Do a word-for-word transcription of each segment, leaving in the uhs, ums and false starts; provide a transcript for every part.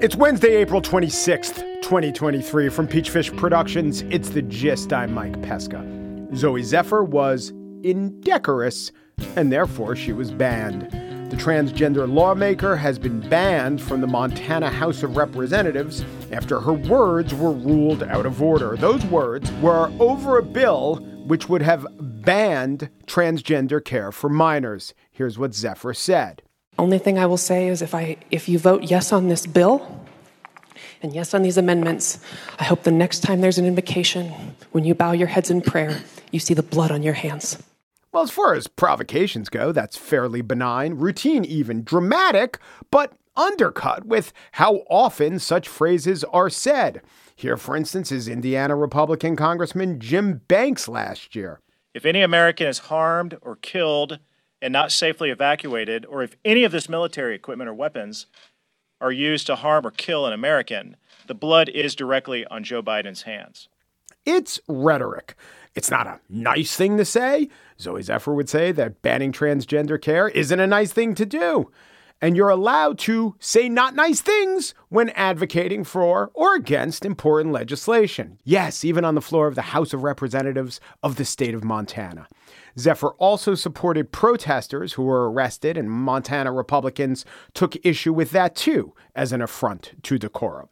It's Wednesday, April twenty-sixth, twenty twenty-three. From Peachfish Productions, it's The Gist. I'm Mike Pesca. Zoe Zephyr was indecorous, and therefore she was banned. The transgender lawmaker has been banned from the Montana House of Representatives after her words were ruled out of order. Those words were over a bill which would have banned transgender care for minors. Here's what Zephyr said. Only thing I will say is if I if you vote yes on this bill and yes on these amendments, I hope the next time there's an invocation, when you bow your heads in prayer, you see the blood on your hands. Well, as far as provocations go, that's fairly benign, routine even, dramatic, but undercut with how often such phrases are said. Here, for instance, is Indiana Republican Congressman Jim Banks last year. If any American is harmed or killed and not safely evacuated, or if any of this military equipment or weapons are used to harm or kill an American, the blood is directly on Joe Biden's hands. It's rhetoric. It's not a nice thing to say. Zoe Zephyr would say that banning transgender care isn't a nice thing to do. And you're allowed to say not nice things when advocating for or against important legislation. Yes, even on the floor of the House of Representatives of the state of Montana. Zephyr also supported protesters who were arrested, and Montana Republicans took issue with that, too, as an affront to decorum.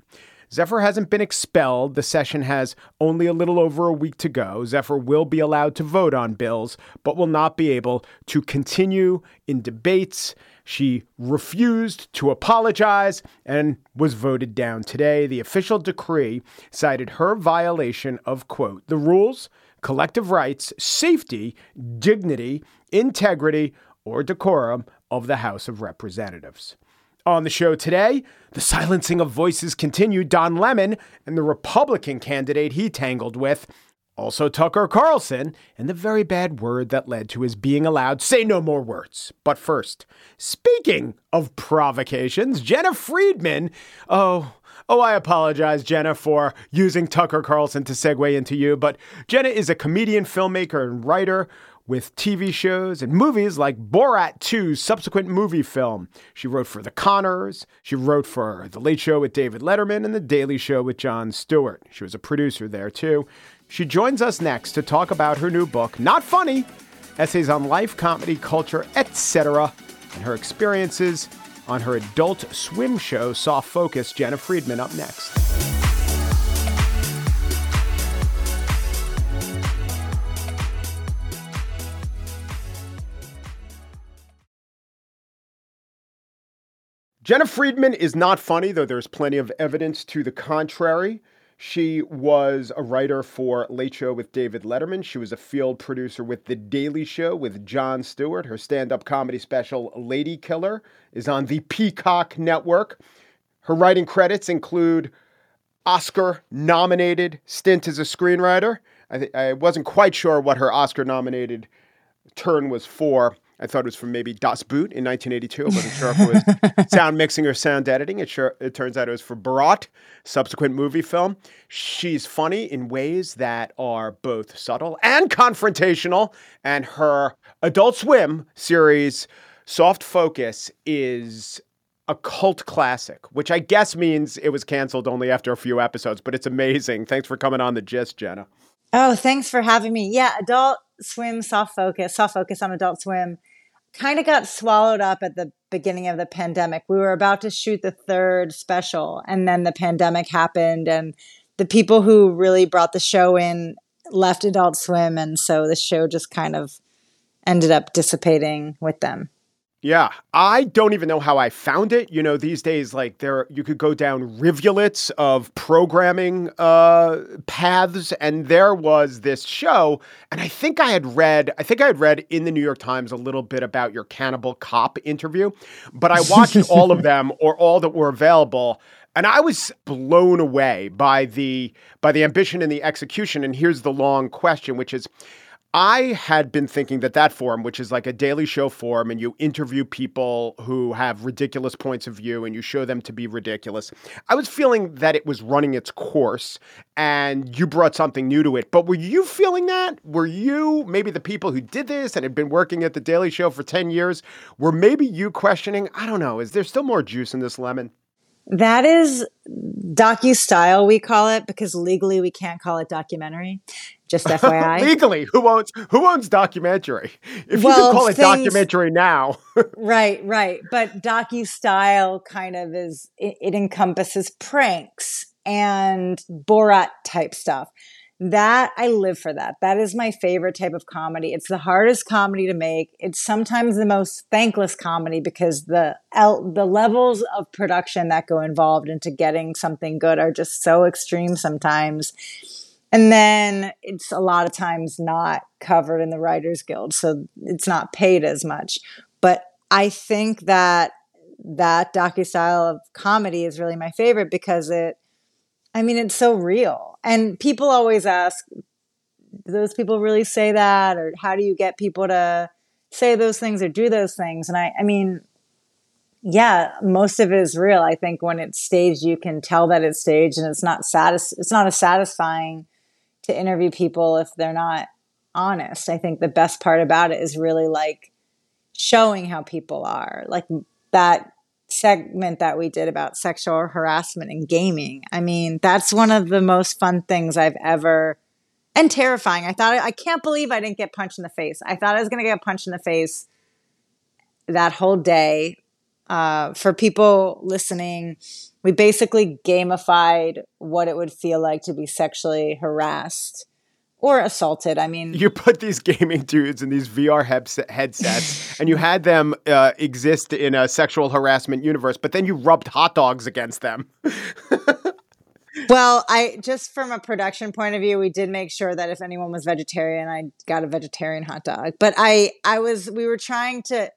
Zephyr hasn't been expelled. The session has only a little over a week to go. Zephyr will be allowed to vote on bills, but will not be able to continue in debates. She refused to apologize and was voted down today. The official decree cited her violation of, quote, the rules, collective rights, safety, dignity, integrity, or decorum of the House of Representatives. On the show today, the silencing of voices continued. Don Lemon and the Republican candidate he tangled with, also Tucker Carlson, and the very bad word that led to his being allowed say no more words. But first, speaking of provocations, Jena Friedman. Oh, oh, I apologize, Jena, for using Tucker Carlson to segue into you. But Jena is a comedian, filmmaker, and writer with T V shows and movies like Borat two's Subsequent Moviefilm. She wrote for The Conners. She wrote for The Late Show with David Letterman and The Daily Show with Jon Stewart. She was a producer there, too. She joins us next to talk about her new book, Not Funny: Essays on Life, Comedy, Culture, Et Cetera, and her experiences on her Adult Swim show, Soft Focus. Jena Friedman up next. Jena Friedman is not funny, though there's plenty of evidence to the contrary. She was a writer for Late Show with David Letterman. She was a field producer with The Daily Show with Jon Stewart. Her stand-up comedy special, Lady Killer, is on the Peacock network. Her writing credits include Oscar-nominated stint as a screenwriter. I, th- I wasn't quite sure what her Oscar-nominated turn was for. I thought it was from maybe Das Boot in nineteen eighty-two. I wasn't sure if it was sound mixing or sound editing. It sure it turns out it was for Borat, Subsequent Moviefilm. She's funny in ways that are both subtle and confrontational. And her Adult Swim series, Soft Focus, is a cult classic, which I guess means it was canceled only after a few episodes. But it's amazing. Thanks for coming on The Gist, Jena. Oh, thanks for having me. Yeah, Adult Swim, Soft Focus, Soft Focus on Adult Swim. Kind of got swallowed up at the beginning of the pandemic. We were about to shoot the third special, and then the pandemic happened, and the people who really brought the show in left Adult Swim, and so the show just kind of ended up dissipating with them. Yeah, I don't even know how I found it. You know, these days, like there, you could go down rivulets of programming uh, paths, and there was this show. And I think I had read, I think I had read in the New York Times a little bit about your Cannibal Cop interview, but I watched all of them or all that were available. And I was blown away by the by the ambition and the execution. And here's the long question, which is, I had been thinking that that form, which is like a Daily Show form, and you interview people who have ridiculous points of view and you show them to be ridiculous. I was feeling that it was running its course and you brought something new to it. But were you feeling that? Were you, maybe the people who did this and had been working at the Daily Show for ten years, were maybe you questioning, I don't know, is there still more juice in this lemon? That is docu-style, we call it, because legally we can't call it documentary. Just F Y I. Legally, who owns who owns documentary? If well, you can call it things, documentary now. Right, right. But docu-style kind of is, it, it encompasses pranks and Borat-type stuff. That, I live for that. That is my favorite type of comedy. It's the hardest comedy to make. It's sometimes the most thankless comedy because the the levels of production that go involved into getting something good are just so extreme sometimes. And then it's a lot of times not covered in the Writers Guild, so it's not paid as much. But I think that that docu-style of comedy is really my favorite because it, I mean, it's so real. And people always ask, do those people really say that? Or how do you get people to say those things or do those things? And I, I mean, yeah, most of it is real. I think when it's staged, you can tell that it's staged, and it's not satis- it's not as satisfying to interview people if they're not honest. I think the best part about it is really like showing how people are. Like that segment that we did about sexual harassment and gaming. I mean, that's one of the most fun things I've ever, and terrifying. I thought, I can't believe I didn't get punched in the face. I thought I was going to get punched in the face that whole day. Uh, for people listening, we basically gamified what it would feel like to be sexually harassed or assaulted. I mean, you put these gaming dudes in these V R he- headsets and you had them uh, exist in a sexual harassment universe, but then you rubbed hot dogs against them. Well, I just from a production point of view, we did make sure that if anyone was vegetarian, I got a vegetarian hot dog. But I, I was, we were trying to,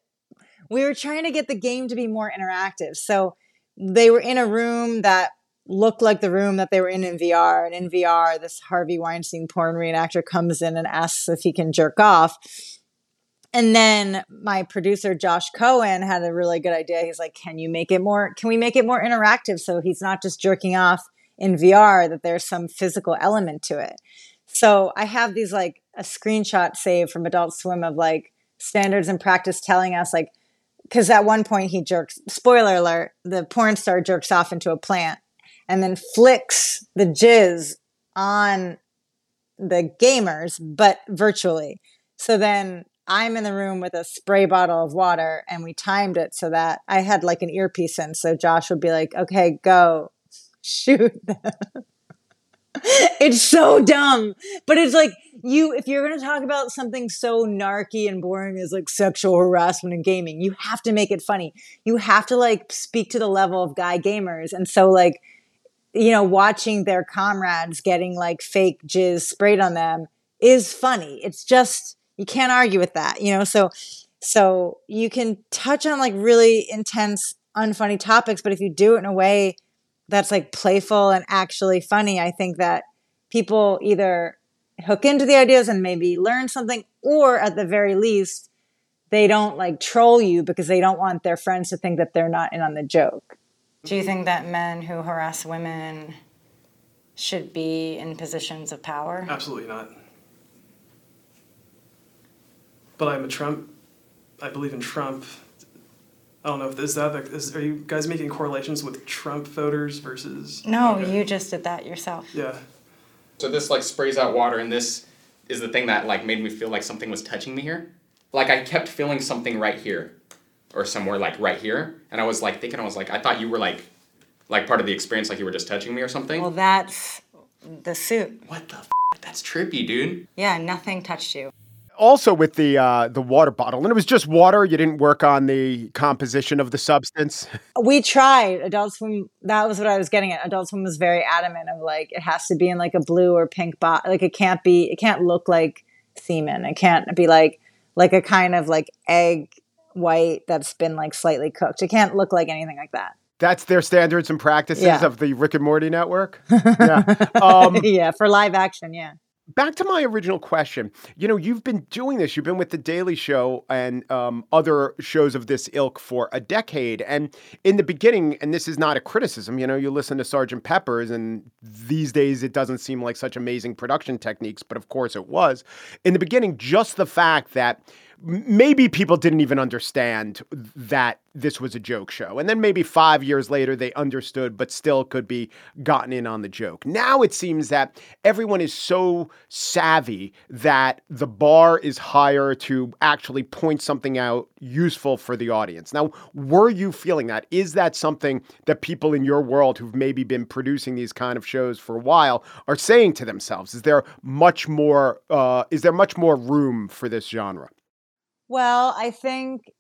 we were trying to get the game to be more interactive. So they were in a room that looked like the room that they were in in V R. And in V R, this Harvey Weinstein porn reenactor comes in and asks if he can jerk off. And then my producer, Josh Cohen, had a really good idea. He's like, can you make it more, can we make it more interactive? So he's not just jerking off in V R, that there's some physical element to it. So I have these like a screenshot saved from Adult Swim of like standards and practice telling us like, because at one point he jerks, spoiler alert, the porn star jerks off into a plant and then flicks the jizz on the gamers, but virtually. So then I'm in the room with a spray bottle of water and we timed it so that I had like an earpiece in. So Josh would be like, okay, go shoot them. It's so dumb, but it's like you, if you're going to talk about something so narky and boring as like sexual harassment and gaming, you have to make it funny. You have to like speak to the level of guy gamers. And so like, you know, watching their comrades getting like fake jizz sprayed on them is funny. It's just, you can't argue with that, you know? So, so you can touch on like really intense, unfunny topics, but if you do it in a way that's like playful and actually funny, I think that people either hook into the ideas and maybe learn something, or at the very least, they don't like troll you because they don't want their friends to think that they're not in on the joke. Do you think that men who harass women should be in positions of power? Absolutely not. But I'm a Trump. I believe in Trump. I don't know if this is that. Is, are you guys making correlations with Trump voters versus? No, okay. You just did that yourself. Yeah. So this like sprays out water, and this is the thing that like made me feel like something was touching me here. Like I kept feeling something right here, or somewhere like right here, and I was like thinking, I was like, I thought you were like, like part of the experience, like you were just touching me or something. Well, that's the suit. What the? F-? That's trippy, dude. Yeah, nothing touched you. Also with the uh, the water bottle, and it was just water. You didn't work on the composition of the substance. We tried. Adult Swim, that was what I was getting at. Adult Swim was very adamant of like, it has to be in like a blue or pink bottle. Like it can't be, it can't look like semen. It can't be like, like a kind of like egg white that's been like slightly cooked. It can't look like anything like that. That's their standards and practices yeah. of the Rick and Morty network? Yeah. Um, yeah, for live action, yeah. back to my original question. You know, you've been doing this. You've been with The Daily Show and um, other shows of this ilk for a decade. And in the beginning, and this is not a criticism, you know, you listen to Sergeant Pepper's, and these days it doesn't seem like such amazing production techniques, but of course it was. In the beginning, just the fact that maybe people didn't even understand that this was a joke show. And then maybe five years later, they understood, but still could be gotten in on the joke. Now it seems that everyone is so savvy that the bar is higher to actually point something out useful for the audience. Now, were you feeling that? Is that something that people in your world who've maybe been producing these kind of shows for a while are saying to themselves? Is there much more, uh, is there much more room for this genre? Well, I think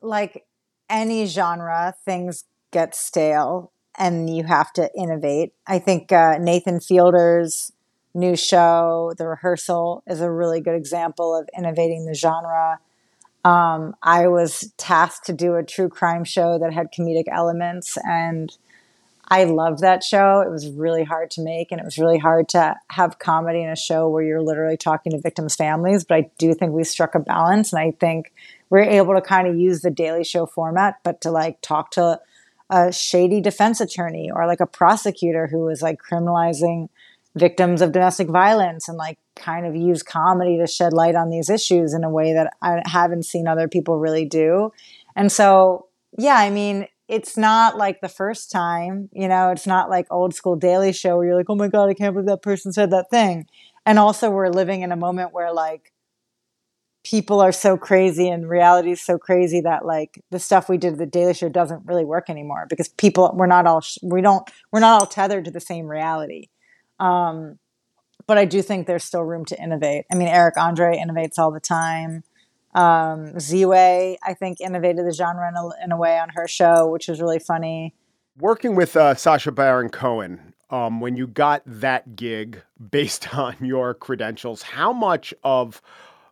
like any genre, things get stale and you have to innovate. I think uh, Nathan Fielder's new show, The Rehearsal, is a really good example of innovating the genre. Um, I was tasked to do a true crime show that had comedic elements, and I loved that show. It was really hard to make, and it was really hard to have comedy in a show where you're literally talking to victims' families. But I do think we struck a balance, and I think we're able to kind of use the Daily Show format, but to like talk to a shady defense attorney or like a prosecutor who was like criminalizing victims of domestic violence, and like kind of use comedy to shed light on these issues in a way that I haven't seen other people really do. And so, yeah, I mean, it's not like the first time, you know, it's not like old school Daily Show where you're like, oh my God, I can't believe that person said that thing. And also we're living in a moment where like people are so crazy and reality is so crazy that like the stuff we did at the Daily Show doesn't really work anymore because people, we're not all, we don't, we're not all tethered to the same reality. Um, but I do think there's still room to innovate. I mean, Eric Andre innovates all the time. Um, Ziwe, I think, innovated the genre in a, in a way on her show, which was really funny. Working with uh, Sacha Baron Cohen, um, when you got that gig based on your credentials, how much of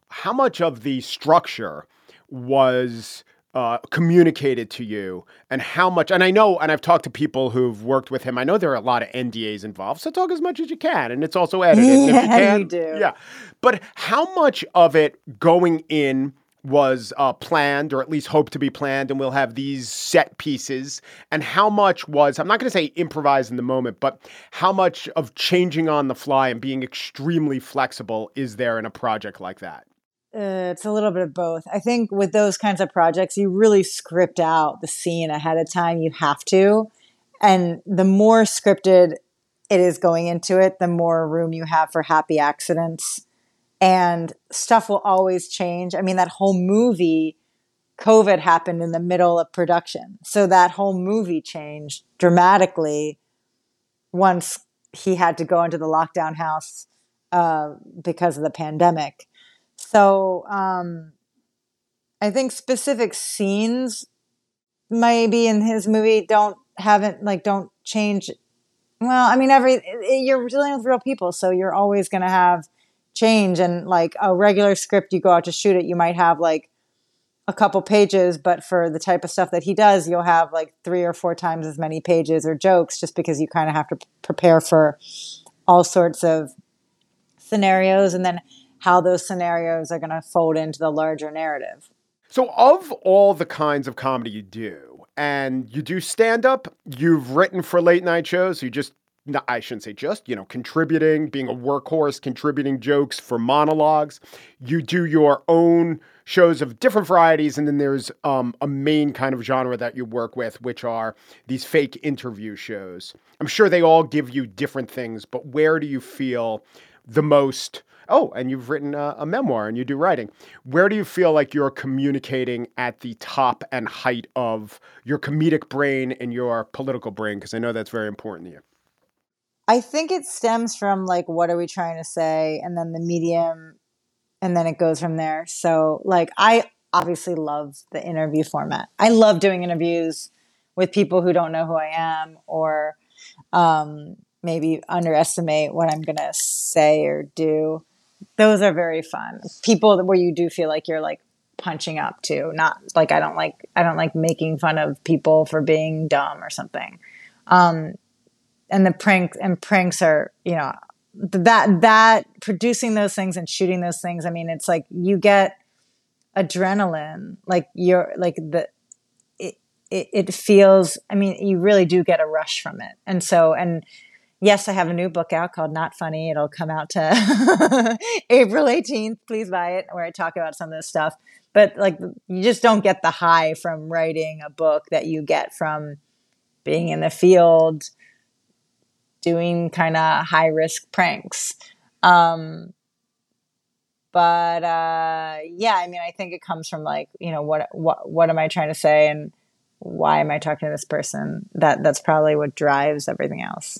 how much of the structure was uh, communicated to you, and how much, and I know, and I've talked to people who've worked with him. I know there are a lot of N D As involved, so talk as much as you can. And it's also edited. Yeah, if you can, you do. Yeah. But how much of it going in was uh, planned, or at least hoped to be planned, and we'll have these set pieces, and how much was, I'm not going to say improvise in the moment, but how much of changing on the fly and being extremely flexible is there in a project like that? Uh, it's a little bit of both. I think with those kinds of projects, you really script out the scene ahead of time. You have to. And the more scripted it is going into it, the more room you have for happy accidents. And stuff will always change. I mean, that whole movie, COVID happened in the middle of production. So that whole movie changed dramatically once he had to go into the lockdown house uh, because of the pandemic. So um, I think specific scenes maybe in his movie don't haven't like don't change. Well, I mean, every you're dealing with real people, so you're always going to have change. And like a regular script, you go out to shoot it, you might have like a couple pages, but for the type of stuff that he does, you'll have like three or four times as many pages or jokes, just because you kind of have to prepare for all sorts of scenarios, and then how those scenarios are going to fold into the larger narrative. So of all the kinds of comedy you do, and you do stand-up, you've written for late night shows, you just, no, I shouldn't say just, you know, contributing, being a workhorse, contributing jokes for monologues. You do your own shows of different varieties, and then there's um, a main kind of genre that you work with, which are these fake interview shows. I'm sure they all give you different things, but where do you feel the most... Oh, and you've written a, a memoir and you do writing. Where do you feel like you're communicating at the top and height of your comedic brain and your political brain? Because I know that's very important to you. I think it stems from like, what are we trying to say? And then the medium, and then it goes from there. So like, I obviously love the interview format. I love doing interviews with people who don't know who I am, or um, maybe underestimate what I'm going to say or do. Those are very fun. People where you do feel like you're like punching up to, not like, I don't like, I don't like making fun of people for being dumb or something. Um, and the pranks and pranks are, you know, that that producing those things and shooting those things, I mean, it's like you get adrenaline, like you're like the it, it it feels, I mean, you really do get a rush from it. And so, and yes, I have a new book out called Not Funny. It'll come out to April eighteenth. Please buy it, where I talk about some of this stuff. But like, you just don't get the high from writing a book that you get from being in the field, doing kind of high risk pranks. Um, but uh, yeah, I mean, I think it comes from like, you know, what, what, what am I trying to say? And why am I talking to this person? That that's probably what drives everything else.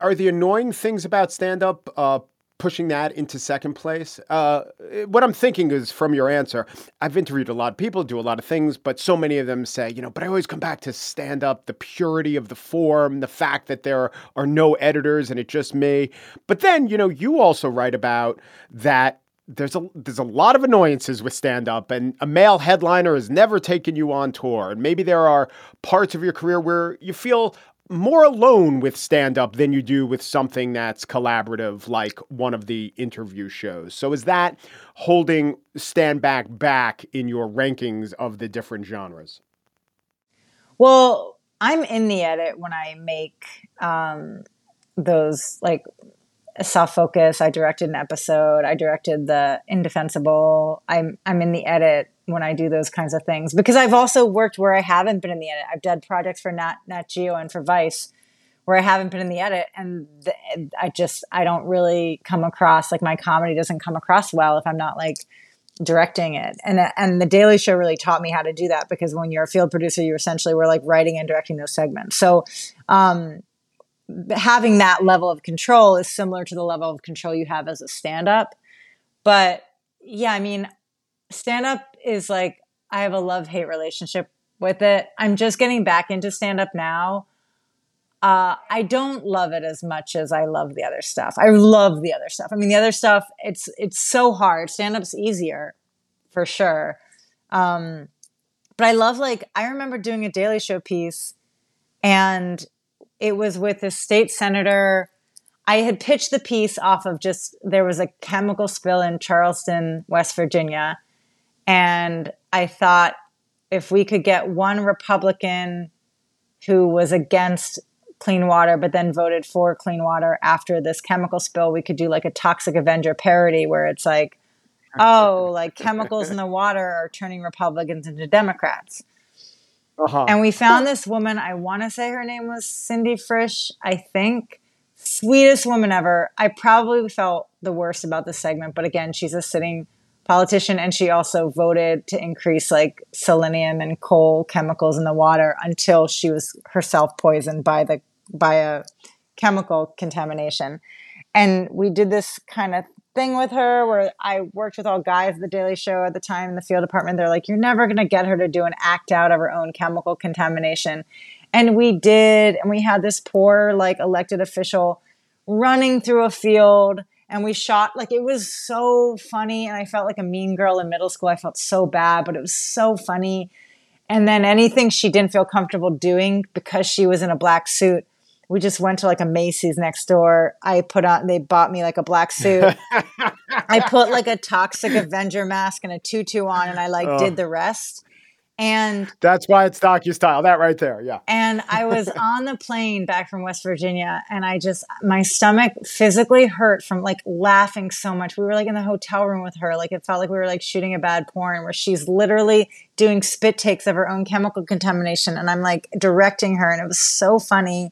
Are the annoying things about stand-up uh, pushing that into second place? Uh, what I'm thinking is from your answer, I've interviewed a lot of people, do a lot of things, but so many of them say, you know, but I always come back to stand-up, the purity of the form, the fact that there are no editors and it's just me. But then, you know, you also write about that there's a there's a lot of annoyances with stand-up, and a male headliner has never taken you on tour. And maybe there are parts of your career where you feel more alone with stand-up than you do with something that's collaborative, like one of the interview shows. So is that holding stand back back in your rankings of the different genres? Well, I'm in the edit when I make um, those, like Soft Focus. I directed an episode. I directed the Indefensible. I'm I'm in the edit when I do those kinds of things, because I've also worked where I haven't been in the edit. I've done projects for Nat, Nat Geo and for Vice where I haven't been in the edit. And the, I just, I don't really come across, like my comedy doesn't come across well if I'm not like directing it. And, and the Daily Show really taught me how to do that, because when you're a field producer, you essentially were like writing and directing those segments. So, um, having that level of control is similar to the level of control you have as a stand-up. But yeah, I mean, stand-up is like, I have a love-hate relationship with it. I'm just getting back into stand-up now. Uh, I don't love it as much as I love the other stuff. I love the other stuff. I mean, the other stuff, it's it's so hard. Stand-up's easier, for sure. Um, but I love, like, I remember doing a Daily Show piece, and it was with a state senator. I had pitched the piece off of just, there was a chemical spill in Charleston, West Virginia. And I thought if we could get one Republican who was against clean water, but then voted for clean water after this chemical spill, we could do like a Toxic Avenger parody where it's like, oh, like chemicals in the water are turning Republicans into Democrats. Uh-huh. And we found this woman, I want to say her name was Cindy Frisch, I think. Sweetest woman ever. I probably felt the worst about this segment, but again, she's a sitting politician, and she also voted to increase like selenium and coal chemicals in the water until she was herself poisoned by the by a chemical contamination. And we did this kind of thing with her where I worked with all guys at the Daily Show at the time in the field department. They're like, you're never going to get her to do an act out of her own chemical contamination. And we did. And we had this poor like elected official running through a field. And we shot, like, it was so funny. And I felt like a mean girl in middle school. I felt so bad, but it was so funny. And then anything she didn't feel comfortable doing because she was in a black suit, we just went to like a Macy's next door. I put on, they bought me like a black suit. I put like a Toxic Avenger mask and a tutu on, and I like oh. did the rest. And that's why it's docu-style, that right there. Yeah. And I was on the plane back from West Virginia, and I just, my stomach physically hurt from like laughing so much. We were like in the hotel room with her. Like it felt like we were like shooting a bad porn where she's literally doing spit takes of her own chemical contamination. And I'm like directing her, and it was so funny.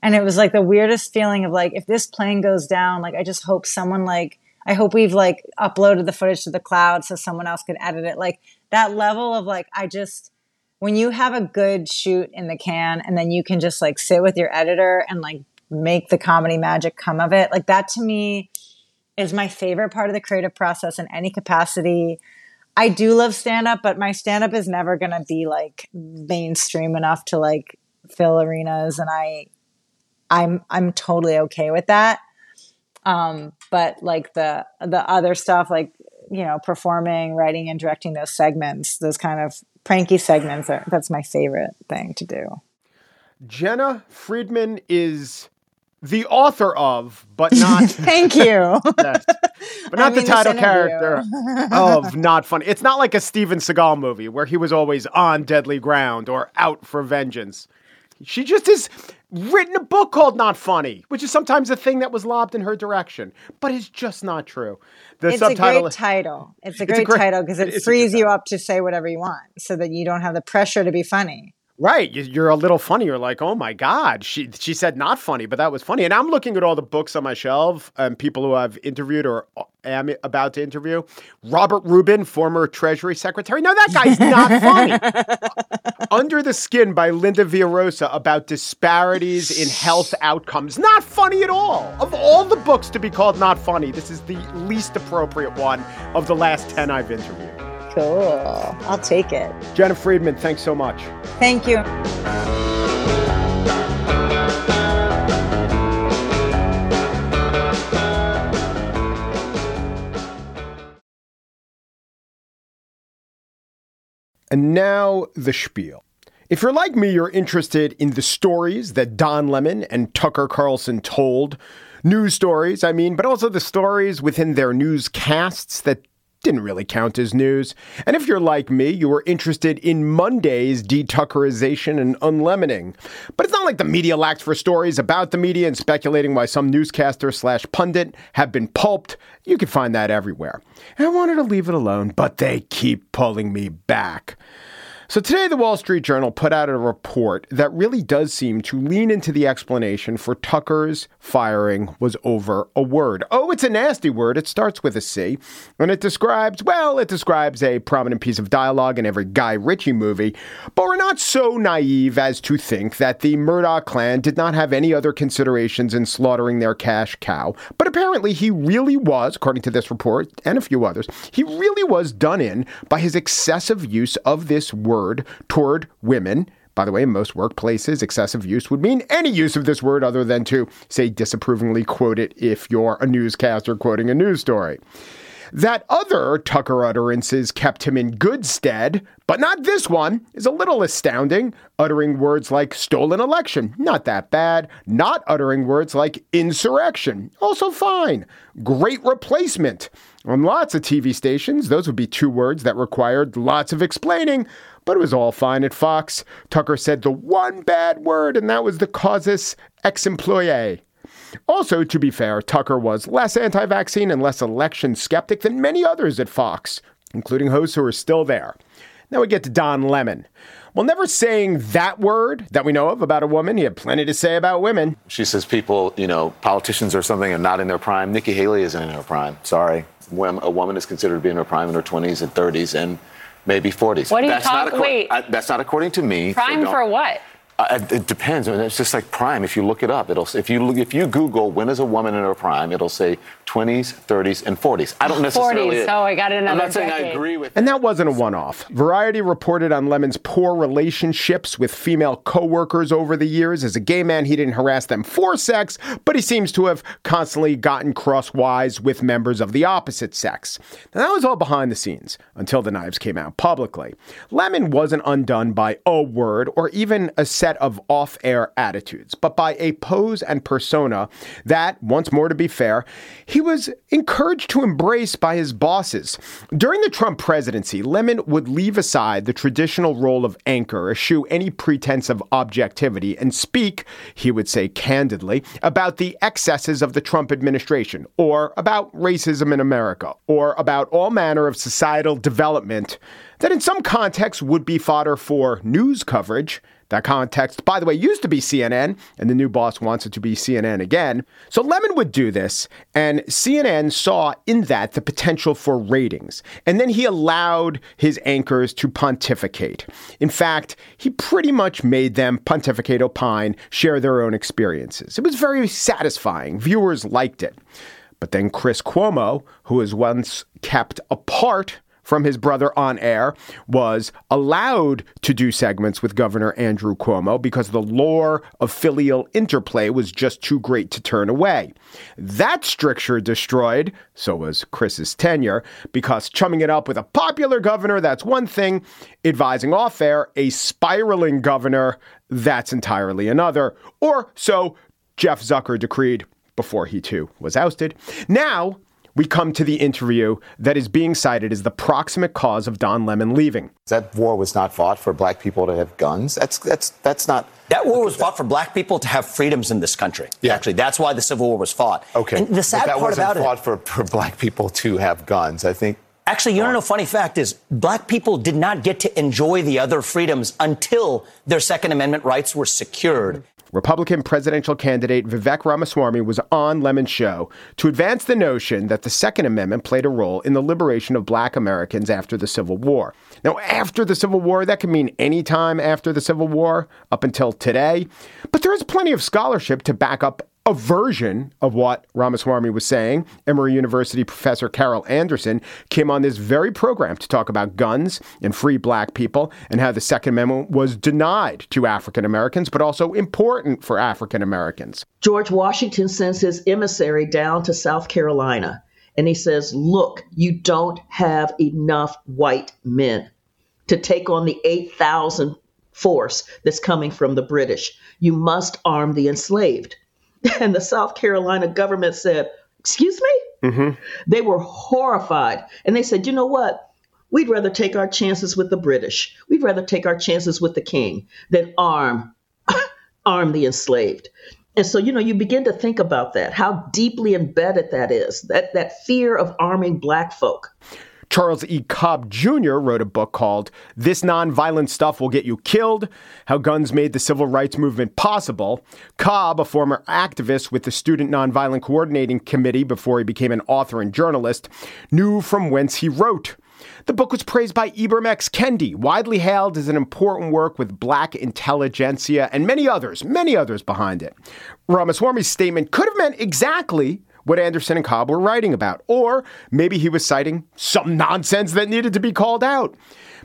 And it was like the weirdest feeling of like, if this plane goes down, like I just hope someone like, I hope we've like uploaded the footage to the cloud so someone else could edit it. Like that level of like, I just, when you have a good shoot in the can and then you can just like sit with your editor and like make the comedy magic come of it. Like that to me is my favorite part of the creative process in any capacity. I do love stand-up, but my stand-up is never going to be like mainstream enough to like fill arenas. And I, I'm, I'm totally okay with that. Um, but like the, the other stuff, like, you know, performing, writing, and directing those segments, those kind of pranky segments, are, that's my favorite thing to do. Jena Friedman is the author of, but not... Thank you. Yes. But not I mean, the title character of Not Funny. It's not like a Steven Seagal movie where he was always on deadly ground or out for vengeance. She just has written a book called Not Funny, which is sometimes a thing that was lobbed in her direction, but it's just not true. The it's subtitle, a great title. It's a great, it's a great title because it frees you up to say whatever you want so that you don't have the pressure to be funny. Right. You're a little funny. You're like, oh my God, she she said not funny, but that was funny. And I'm looking at all the books on my shelf and people who I've interviewed or am about to interview. Robert Rubin, former Treasury Secretary. No, that guy's not funny. Under the Skin by Linda Villarosa about disparities in health outcomes. Not funny at all. Of all the books to be called not funny, this is the least appropriate one of the last ten I've interviewed. Cool. I'll take it. Jena Friedman, thanks so much. Thank you. And now the spiel. If you're like me, you're interested in the stories that Don Lemon and Tucker Carlson told. News stories, I mean, but also the stories within their newscasts that didn't really count as news. And if you're like me, you were interested in Monday's de-Tuckerization and unlemoning. But it's not like the media lacked for stories about the media and speculating why some newscaster slash pundit have been pulped. You can find that everywhere. And I wanted to leave it alone, but they keep pulling me back. So today, the Wall Street Journal put out a report that really does seem to lean into the explanation for Tucker's firing was over a word. Oh, it's a nasty word. It starts with a C. And it describes, well, it describes a prominent piece of dialogue in every Guy Ritchie movie. But we're not so naive as to think that the Murdoch clan did not have any other considerations in slaughtering their cash cow. But apparently he really was, according to this report and a few others, he really was done in by his excessive use of this word. Word toward women. By the way, in most workplaces, excessive use would mean any use of this word other than to, say, disapprovingly quote it if you're a newscaster quoting a news story. That other Tucker utterances kept him in good stead, but not this one, is a little astounding. Uttering words like stolen election, not that bad. Not uttering words like insurrection, also fine. Great replacement. On lots of T V stations, those would be two words that required lots of explaining, but it was all fine at Fox. Tucker said the one bad word, and that was the causus ex-employee. Also, to be fair, Tucker was less anti-vaccine and less election skeptic than many others at Fox, including hosts who are still there. Now we get to Don Lemon. Well, never saying that word that we know of about a woman. He had plenty to say about women. She says people, you know, politicians or something are not in their prime. Nikki Haley isn't in her prime. Sorry. When a woman is considered to be in her prime in her twenties and thirties and maybe forties. What do you that's talk? Not acor- Wait. I, that's not according to me. Prime for what? Uh, it depends. I mean, it's just like prime. If you look it up, it'll if you look, if you Google when is a woman in her prime, it'll say twenties, thirties, and forties. I don't necessarily. forties. So I got another. I'm not saying decade. I agree with. And that wasn't a one-off. Variety reported on Lemon's poor relationships with female coworkers over the years. As a gay man, he didn't harass them for sex, but he seems to have constantly gotten crosswise with members of the opposite sex. Now that was all behind the scenes until the knives came out publicly. Lemon wasn't undone by a word or even a set of off-air attitudes, but by a pose and persona that, once more to be fair, he was encouraged to embrace by his bosses. During the Trump presidency, Lemon would leave aside the traditional role of anchor, eschew any pretense of objectivity, and speak, he would say candidly, about the excesses of the Trump administration, or about racism in America, or about all manner of societal development that in some contexts would be fodder for news coverage. That context, by the way, used to be C N N, and the new boss wants it to be C N N again. So Lemon would do this, and C N N saw in that the potential for ratings. And then he allowed his anchors to pontificate. In fact, he pretty much made them pontificate, opine, share their own experiences. It was very satisfying. Viewers liked it. But then Chris Cuomo, who was once kept apart from his brother on air, was allowed to do segments with Governor Andrew Cuomo because the lure of filial interplay was just too great to turn away. That stricture destroyed, so was Chris's tenure, because chumming it up with a popular governor, that's one thing. Advising off air, a spiraling governor, that's entirely another. Or so Jeff Zucker decreed before he too was ousted. Now we come to the interview that is being cited as the proximate cause of Don Lemon leaving. That war was not fought for black people to have guns. That's that's that's not. That war was fought for black people to have freedoms in this country. Yeah. Actually, that's why the Civil War was fought. Okay. And the sad part about it. That wasn't fought for, for black people to have guns. I think. Actually, you don't know, funny fact is black people did not get to enjoy the other freedoms until their Second Amendment rights were secured. Republican presidential candidate Vivek Ramaswamy was on Lemon's show to advance the notion that the Second Amendment played a role in the liberation of black Americans after the Civil War. Now, after the Civil War, that can mean any time after the Civil War up until today. But there is plenty of scholarship to back up a version of what Ramaswamy was saying. Emory University professor Carol Anderson came on this very program to talk about guns and free black people and how the Second Amendment was denied to African Americans, but also important for African Americans. George Washington sends his emissary down to South Carolina, and he says, look, you don't have enough white men to take on the eight thousand force that's coming from the British. You must arm the enslaved. And the South Carolina government said, excuse me? Mm-hmm. They were horrified. And they said, you know what? We'd rather take our chances with the British. We'd rather take our chances with the king than arm, arm the enslaved. And so, you know, you begin to think about that, how deeply embedded that is, that, that fear of arming black folk. Charles E. Cobb Junior wrote a book called This Nonviolent Stuff Will Get You Killed, How Guns Made the Civil Rights Movement Possible. Cobb, a former activist with the Student Nonviolent Coordinating Committee before he became an author and journalist, knew from whence he wrote. The book was praised by Ibram X. Kendi, widely hailed as an important work with black intelligentsia, and many others, many others behind it. Ramaswamy's statement could have meant exactly what Anderson and Cobb were writing about. Or maybe he was citing some nonsense that needed to be called out.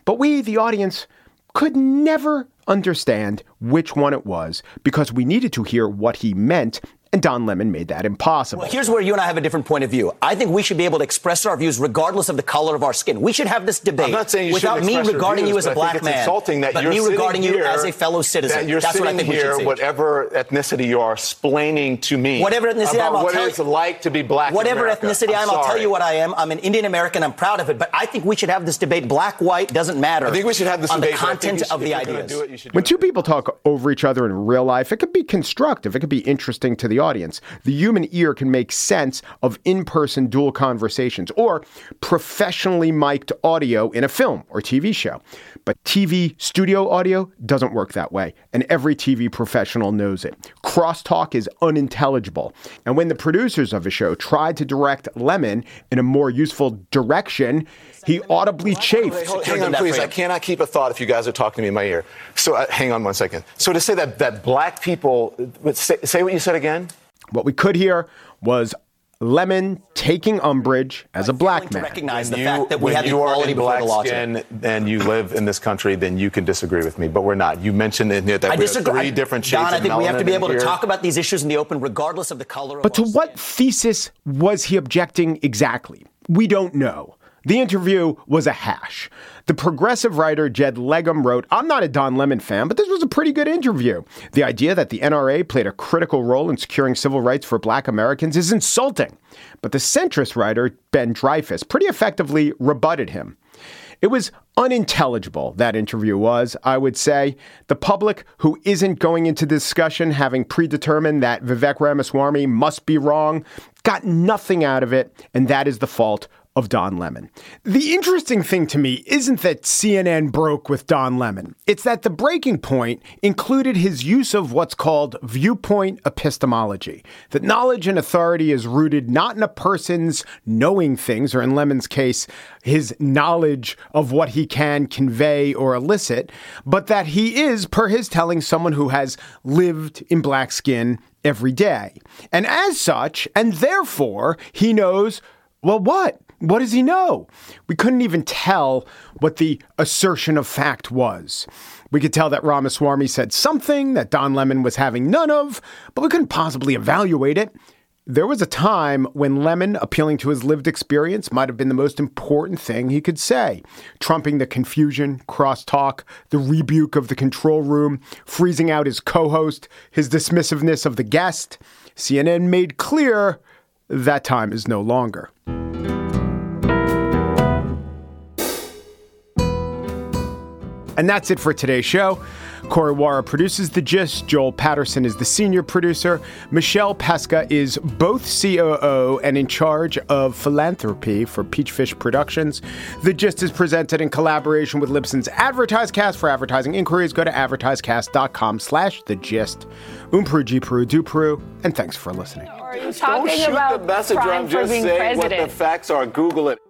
But we, the audience, could never understand which one it was because we needed to hear what he meant, and Don Lemon made that impossible. Well, here's where you and I have a different point of view. I think we should be able to express our views regardless of the color of our skin. We should have this debate I'm not saying you without me regarding views, you as a black man, insulting that but you're me regarding here, you as a fellow citizen. That you're That's sitting what I think here, we whatever ethnicity you are, explaining to me whatever ethnicity about I'm, I'll what it's like to be black. Whatever America. ethnicity I am, I'll tell you what I am. I'm an Indian American. I'm proud of it. But I think we should have this debate. Black, white doesn't matter. I think we should have this on debate, the content should, of the ideas. Do it, do when two it. people talk over each other in real life, it could be constructive. It could be interesting to the audience. The human ear can make sense of in-person dual conversations or professionally mic'd audio in a film or T V show. But T V studio audio doesn't work that way, and every T V professional knows it. Crosstalk is unintelligible. And when the producers of a show tried to direct Lemon in a more useful direction, he audibly chafed. Wait, hold, hang on, please. I cannot keep a thought if you guys are talking to me in my ear. So uh, hang on one second. So to say that that black people, say, say what you said again. What we could hear was Lemon taking umbrage as a black man. Recognize the fact that we have equality before the law. Skin and you live in this country, then you can disagree with me, but we're not. You mentioned in here that we have three different shades of melanin. Don, I think we have to be able to talk about these issues in the open, regardless of the color. But to what thesis was he objecting exactly? We don't know. The interview was a hash. The progressive writer Jed Legum wrote, I'm not a Don Lemon fan, but this was a pretty good interview. The idea that the N R A played a critical role in securing civil rights for black Americans is insulting. But the centrist writer Ben Dreyfus pretty effectively rebutted him. It was unintelligible, that interview was, I would say. The public, who isn't going into discussion having predetermined that Vivek Ramaswamy must be wrong, got nothing out of it, and that is the fault of Don Lemon. The interesting thing to me isn't that C N N broke with Don Lemon. It's that the breaking point included his use of what's called viewpoint epistemology, that knowledge and authority is rooted not in a person's knowing things, or in Lemon's case, his knowledge of what he can convey or elicit, but that he is, per his telling, someone who has lived in black skin every day. And as such, and therefore, he knows, well, what? What does he know? We couldn't even tell what the assertion of fact was. We could tell that Ramaswamy said something that Don Lemon was having none of, but we couldn't possibly evaluate it. There was a time when Lemon, appealing to his lived experience, might have been the most important thing he could say, trumping the confusion, crosstalk, the rebuke of the control room, freezing out his co-host, his dismissiveness of the guest. C N N made clear that time is no longer. And that's it for today's show. Corey Wara produces The Gist. Joel Patterson is the senior producer. Michelle Pesca is both C O O and in charge of philanthropy for Peachfish Productions. The Gist is presented in collaboration with Libsyn's AdvertiseCast. For advertising inquiries, go to advertisecast.com slash The Gist. Umpru, Jipru, Dupru, and thanks for listening. Are you talking about the message? I'm just saying what the facts are. Google it.